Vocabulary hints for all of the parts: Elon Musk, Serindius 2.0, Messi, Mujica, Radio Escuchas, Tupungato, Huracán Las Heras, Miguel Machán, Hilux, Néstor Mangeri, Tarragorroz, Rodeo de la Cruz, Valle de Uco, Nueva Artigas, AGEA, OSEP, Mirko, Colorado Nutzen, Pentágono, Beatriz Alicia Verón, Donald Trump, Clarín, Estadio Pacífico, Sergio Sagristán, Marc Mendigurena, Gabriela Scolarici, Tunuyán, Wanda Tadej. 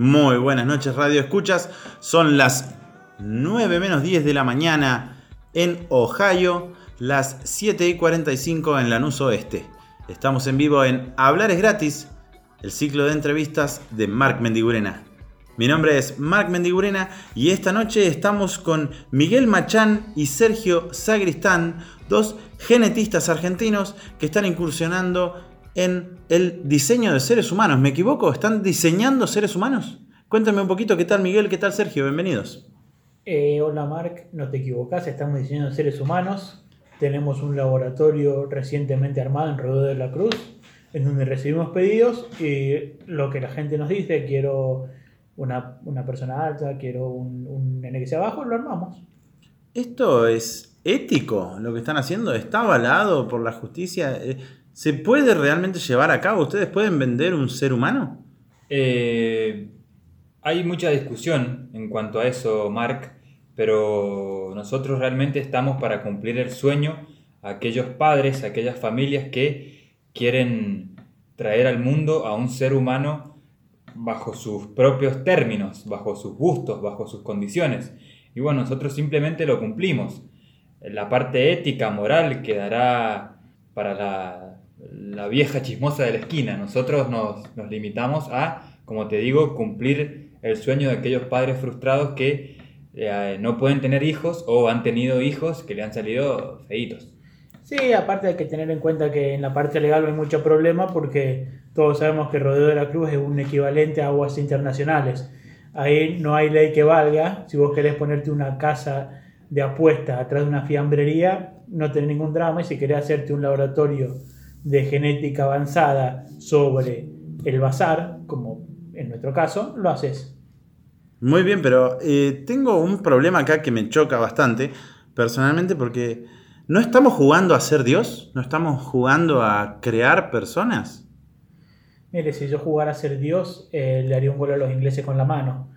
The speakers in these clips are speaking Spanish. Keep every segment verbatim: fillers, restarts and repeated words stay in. Muy buenas noches, Radio Escuchas. Son las nueve menos diez de la mañana en Ohio, las siete y cuarenta y cinco en Lanús Oeste. Estamos en vivo en Hablar es Gratis, el ciclo de entrevistas de Marc Mendigurena. Mi nombre es Marc Mendigurena y esta noche estamos con Miguel Machán y Sergio Sagristán, dos genetistas argentinos que están incursionando en el diseño de seres humanos. ¿Me equivoco? ¿Están diseñando seres humanos? Cuéntame un poquito, ¿qué tal Miguel? ¿Qué tal Sergio? Bienvenidos. Eh, hola Marc, no te equivocás, estamos diseñando seres humanos. Tenemos un laboratorio recientemente armado en Rodeo de la Cruz, en donde recibimos pedidos y lo que la gente nos dice, quiero Una, una persona alta, quiero un, un nene que sea bajo, lo armamos. ¿Esto es ético lo que están haciendo? ¿Está avalado por la justicia? ¿Se puede realmente llevar a cabo? ¿Ustedes pueden vender un ser humano? Eh, hay mucha discusión en cuanto a eso, Marc, pero nosotros realmente estamos para cumplir el sueño a aquellos padres, a aquellas familias que quieren traer al mundo a un ser humano bajo sus propios términos, bajo sus gustos, bajo sus condiciones. Y bueno, nosotros simplemente lo cumplimos. La parte ética, moral, quedará para la, la vieja chismosa de la esquina. Nosotros nos, nos limitamos a, como te digo, cumplir el sueño de aquellos padres frustrados que eh, no pueden tener hijos o han tenido hijos que le han salido feitos. Sí, aparte hay que tener en cuenta que en la parte legal no hay mucho problema porque todos sabemos que Rodeo de la Cruz es un equivalente a aguas internacionales. Ahí no hay ley que valga. Si vos querés ponerte una casa de apuesta atrás de una fiambrería, no tenés ningún drama. Y si querés hacerte un laboratorio de genética avanzada sobre el bazar, como en nuestro caso, lo haces. Muy bien, pero eh, tengo un problema acá que me choca bastante personalmente porque ¿no estamos jugando a ser Dios? ¿No estamos jugando a crear personas? Mire, si yo jugara a ser Dios, eh, le haría un gol a los ingleses con la mano.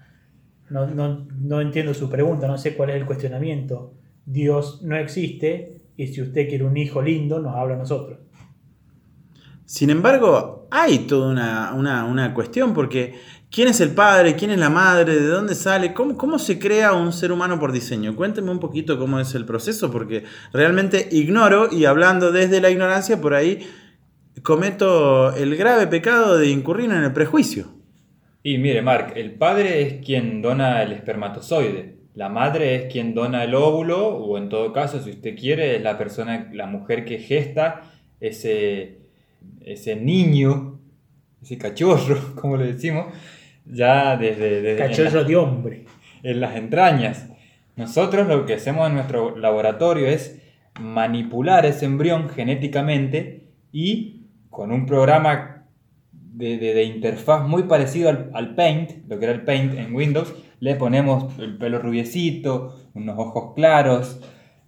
No, no, no entiendo su pregunta, no sé cuál es el cuestionamiento. Dios no existe y si usted quiere un hijo lindo, nos habla a nosotros. Sin embargo, hay toda una, una, una cuestión porque ¿quién es el padre? ¿Quién es la madre? ¿De dónde sale? ¿Cómo, cómo se crea un ser humano por diseño? Cuénteme un poquito cómo es el proceso, porque realmente ignoro y hablando desde la ignorancia, por ahí cometo el grave pecado de incurrir en el prejuicio. Y mire, Marc, el padre es quien dona el espermatozoide, la madre es quien dona el óvulo, o en todo caso, si usted quiere, es la persona, la mujer que gesta ese, ese niño, ese cachorro, como le decimos. Ya desde, desde cachorro la, de hombre en las entrañas. Nosotros lo que hacemos en nuestro laboratorio es manipular ese embrión genéticamente y con un programa de, de, de interfaz muy parecido al, al Paint, lo que era el Paint en Windows. Le ponemos el pelo rubiecito, unos ojos claros,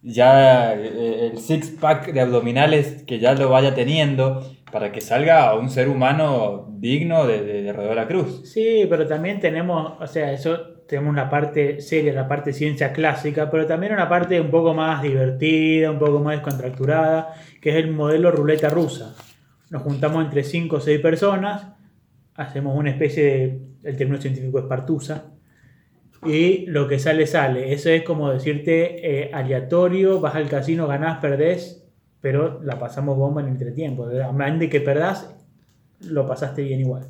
ya el six pack de abdominales que ya lo vaya teniendo, para que salga un ser humano digno de, de, de Rodeo de la Cruz. Sí, pero también tenemos, o sea, eso tenemos una parte seria, la parte ciencia clásica, pero también una parte un poco más divertida, un poco más descontracturada, que es el modelo ruleta rusa. Nos juntamos entre cinco o seis personas, hacemos una especie de, el término científico es partusa, y lo que sale, sale. Eso es como decirte eh, aleatorio, vas al casino, ganás, perdés, pero la pasamos bomba en entretiempo. Además de que perdás, lo pasaste bien igual.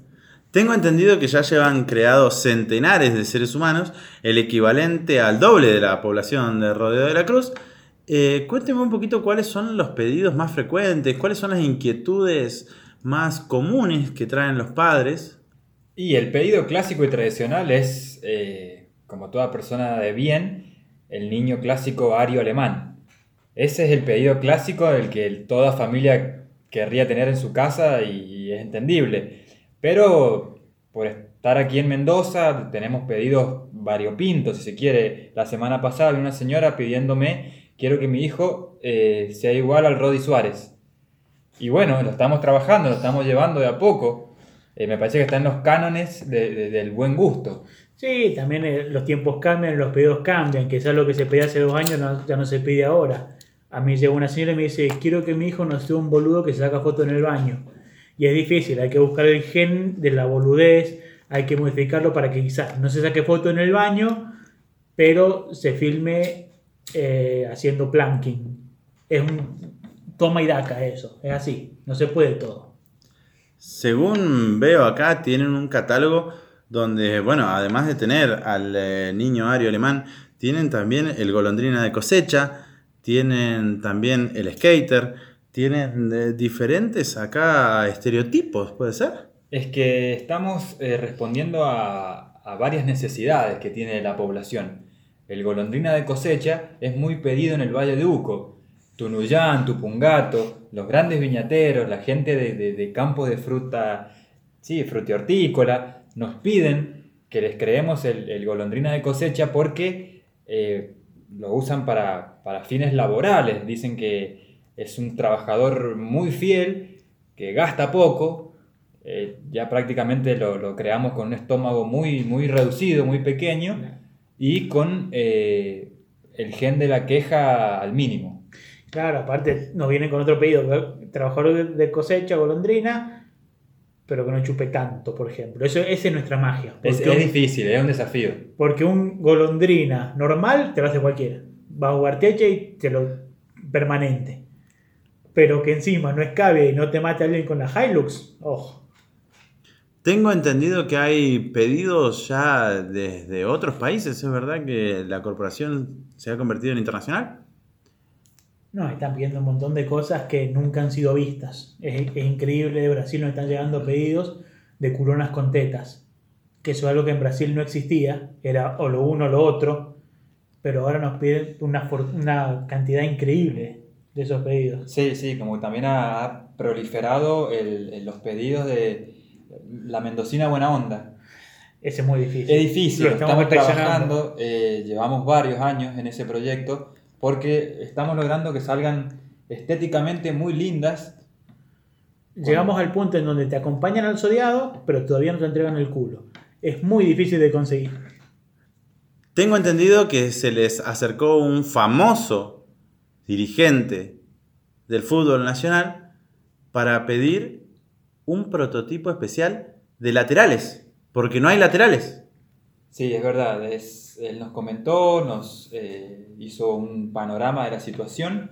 Tengo entendido que ya llevan creados centenares de seres humanos, el equivalente al doble de la población de Rodeo de la Cruz. Eh, cuénteme un poquito cuáles son los pedidos más frecuentes, cuáles son las inquietudes más comunes que traen los padres. Y el pedido clásico y tradicional es, eh, como toda persona de bien, el niño clásico ario-alemán. Ese es el pedido clásico del que toda familia querría tener en su casa y es entendible. Pero por estar aquí en Mendoza tenemos pedidos variopintos, si se quiere. La semana pasada vi una señora pidiéndome, quiero que mi hijo eh, sea igual al Roddy Suárez. Y bueno, lo estamos trabajando, lo estamos llevando de a poco. Eh, me parece que está en los cánones de, de, del buen gusto. Sí, también los tiempos cambian, los pedidos cambian. Quizás lo que se pedía hace dos años no, ya no se pide ahora. A mí llega una señora y me dice, quiero que mi hijo no sea un boludo que se saca foto en el baño. Y es difícil, hay que buscar el gen de la boludez, hay que modificarlo para que quizás no se saque foto en el baño, pero se filme eh, haciendo planking. Es un toma y daca eso, es así, no se puede todo. Según veo acá, tienen un catálogo donde, bueno, además de tener al eh, niño ario alemán, tienen también el golondrina de cosecha, tienen también el skater, tienen eh, diferentes acá estereotipos, ¿puede ser? Es que estamos eh, respondiendo a, a varias necesidades que tiene la población. El golondrina de cosecha es muy pedido en el Valle de Uco. Tunuyán, Tupungato, los grandes viñateros, la gente de, de, de campos de fruta, sí, frutihortícola, nos piden que les creemos el, el golondrina de cosecha porque eh, lo usan para, para fines laborales. Dicen que es un trabajador muy fiel, que gasta poco. Eh, ya prácticamente lo, lo creamos con un estómago muy, muy reducido, muy pequeño, y con eh, el gen de la queja al mínimo. Claro, aparte nos vienen con otro pedido, trabajador de cosecha, golondrina, pero que no chupe tanto, por ejemplo. Eso, esa es nuestra magia. Es, es difícil, es un desafío. Porque un golondrina normal te lo hace cualquiera. Va a jugar teche y te lo... permanente. Pero que encima no escabe y no te mate a alguien con la Hilux, ojo. Tengo entendido que hay pedidos ya desde otros países. ¿Es verdad que la corporación se ha convertido en internacional? No, están pidiendo un montón de cosas que nunca han sido vistas. Es, es increíble, de Brasil nos están llegando pedidos de culonas con tetas, que eso es algo que en Brasil no existía, era o lo uno o lo otro, pero ahora nos piden una, una cantidad increíble de esos pedidos. Sí, sí, como también ha proliferado el, los pedidos de la mendocina buena onda. Ese es muy difícil. Es difícil, lo estamos, estamos trabajando, eh, llevamos varios años en ese proyecto, porque estamos logrando que salgan estéticamente muy lindas. Llegamos bueno. al punto en donde te acompañan al sodiado, pero todavía no te entregan el culo. Es muy difícil de conseguir. Tengo entendido que se les acercó un famoso dirigente del fútbol nacional para pedir un prototipo especial de laterales, porque no hay laterales. Sí, es verdad, es... Él nos comentó, nos eh, hizo un panorama de la situación.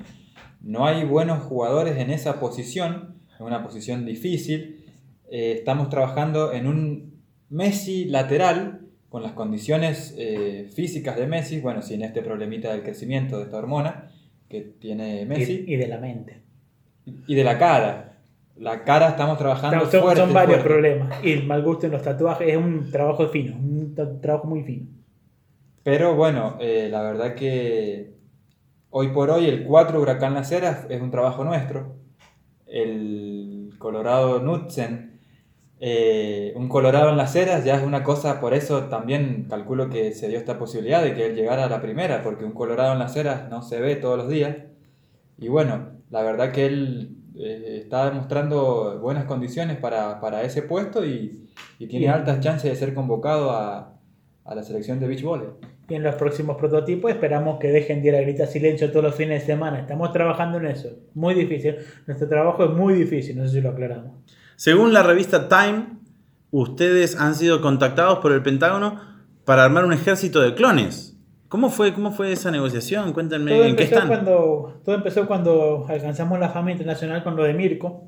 No hay buenos jugadores en esa posición, es una posición difícil. Eh, estamos trabajando en un Messi lateral con las condiciones eh, físicas de Messi, bueno, sin este problemita del crecimiento de esta hormona que tiene Messi. Y, y de la mente. Y de la cara. La cara estamos trabajando son, fuerte. Son varios fuerte. problemas. Y el mal gusto en los tatuajes es un trabajo fino, un trabajo muy fino. Pero bueno, eh, la verdad que hoy por hoy el cuatro Huracán Las Heras es un trabajo nuestro. El Colorado Nutzen, eh, un Colorado en Las Heras ya es una cosa, por eso también calculo que se dio esta posibilidad de que él llegara a la primera, porque un Colorado en Las Heras no se ve todos los días. Y bueno, la verdad que él eh, está demostrando buenas condiciones para, para ese puesto y, y tiene sí. altas chances de ser convocado a... a la selección de beach volley. Y en los próximos prototipos esperamos que dejen de ir a gritar silencio todos los fines de semana. Estamos trabajando en eso. Muy difícil. Nuestro trabajo es muy difícil. No sé si lo aclaramos. Según la revista Time, ustedes han sido contactados por el Pentágono para armar un ejército de clones. ¿Cómo fue, cómo fue esa negociación? Cuéntenme todo en qué están. Cuando, todo empezó cuando alcanzamos la fama internacional con lo de Mirko.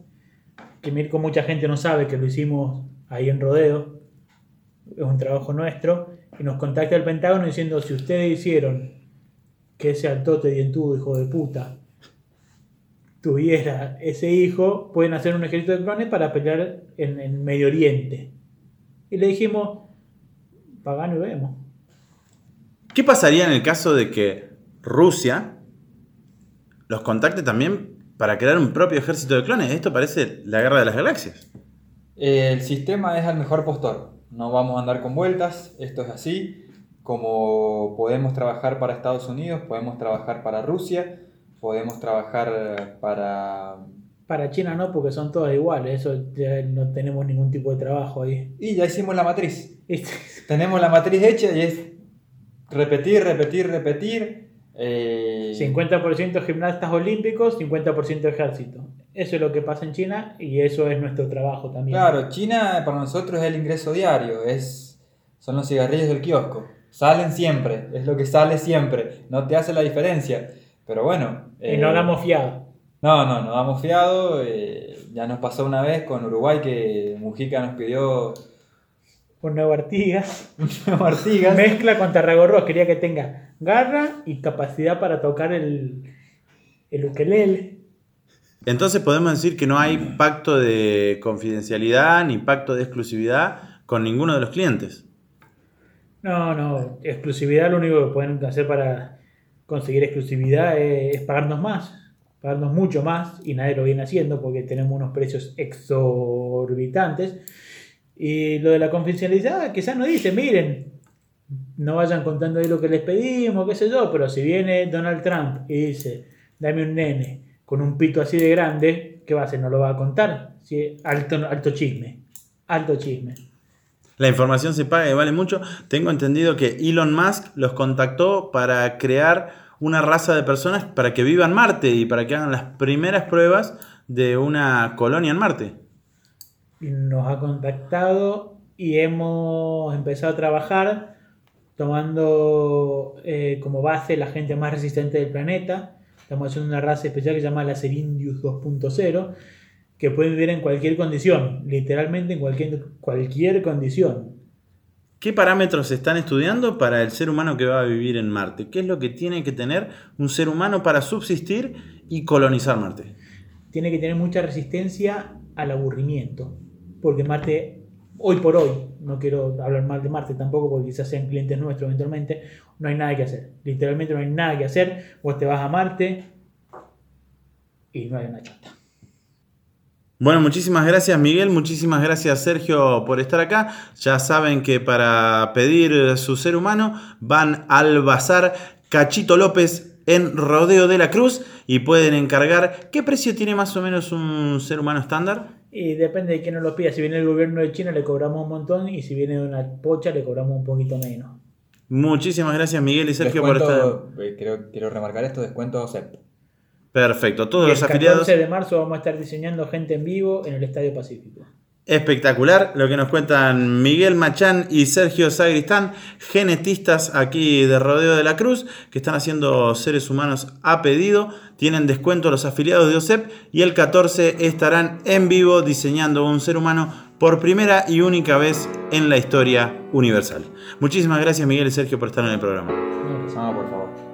Que Mirko mucha gente no sabe que lo hicimos ahí en Rodeo. Es un trabajo nuestro. Y nos contacta el Pentágono diciendo: si ustedes hicieron que ese altote dientudo hijo de puta tuviera ese hijo, pueden hacer un ejército de clones para pelear en el Medio Oriente. Y le dijimos: pagano y vemos. ¿Qué pasaría en el caso de que Rusia los contacte también para crear un propio ejército de clones? Esto parece la guerra de las galaxias. El sistema es al mejor postor. No vamos a andar con vueltas, esto es así. Como podemos trabajar para Estados Unidos, podemos trabajar para Rusia, podemos trabajar para... Para China no, porque son todas iguales, eso ya no tenemos ningún tipo de trabajo ahí. Y ya hicimos la matriz. Tenemos la matriz hecha y es repetir, repetir, repetir. Eh... cincuenta por ciento gimnastas olímpicos, cincuenta por ciento ejército. Eso es lo que pasa en China y eso es nuestro trabajo también. Claro, China para nosotros es el ingreso diario, es, son los cigarrillos del kiosco. Salen siempre, es lo que sale siempre, no te hace la diferencia. Pero bueno... Eh, y no damos fiado. No, no, no damos fiado. Eh, ya nos pasó una vez con Uruguay que Mujica nos pidió... Un Nueva Artigas. Un Nueva Artigas. Mezcla con Tarragorroz, quería que tenga garra y capacidad para tocar el, el ukelele. Entonces podemos decir que no hay pacto de confidencialidad ni pacto de exclusividad con ninguno de los clientes. No, no. Exclusividad, lo único que pueden hacer para conseguir exclusividad es, es pagarnos más. Pagarnos mucho más y nadie lo viene haciendo porque tenemos unos precios exorbitantes. Y lo de la confidencialidad quizás nos dice, miren, no vayan contando ahí lo que les pedimos, qué sé yo, pero si viene Donald Trump y dice, dame un nene con un pito así de grande, ¿qué va a hacer? ¿No lo va a contar? ¿Sí? Alto, alto chisme, alto chisme. La información se paga y vale mucho. Tengo entendido que Elon Musk los contactó para crear una raza de personas para que vivan Marte y para que hagan las primeras pruebas de una colonia en Marte. Nos ha contactado y hemos empezado a trabajar tomando eh, como base la gente más resistente del planeta. Estamos haciendo una raza especial que se llama la Serindius dos punto cero, que puede vivir en cualquier condición, literalmente en cualquier, cualquier condición. ¿Qué parámetros se están estudiando para el ser humano que va a vivir en Marte? ¿Qué es lo que tiene que tener un ser humano para subsistir y colonizar Marte? Tiene que tener mucha resistencia al aburrimiento, porque Marte, hoy por hoy, no quiero hablar mal de Marte tampoco porque quizás sean clientes nuestros eventualmente, no hay nada que hacer, literalmente no hay nada que hacer, vos te vas a Marte y no hay una chota. Bueno, muchísimas gracias Miguel, muchísimas gracias Sergio por estar acá. Ya saben que para pedir su ser humano van al bazar Cachito López en Rodeo de la Cruz y pueden encargar. ¿Qué precio tiene más o menos un ser humano estándar? Y depende de quién nos lo pida. Si viene el gobierno de China le cobramos un montón y si viene de una pocha le cobramos un poquito menos. Muchísimas gracias Miguel y Sergio descuento, por estar. Quiero, quiero remarcar esto, descuento OSEP. Perfecto, todos los afiliados. El catorce de marzo vamos a estar diseñando gente en vivo en el Estadio Pacífico. Espectacular lo que nos cuentan Miguel Machán y Sergio Sagristán, genetistas aquí de Rodeo de la Cruz, que están haciendo seres humanos a pedido. Tienen descuento los afiliados de OSEP y el catorce estarán en vivo diseñando un ser humano por primera y única vez en la historia universal. Muchísimas gracias Miguel y Sergio por estar en el programa. No, por favor.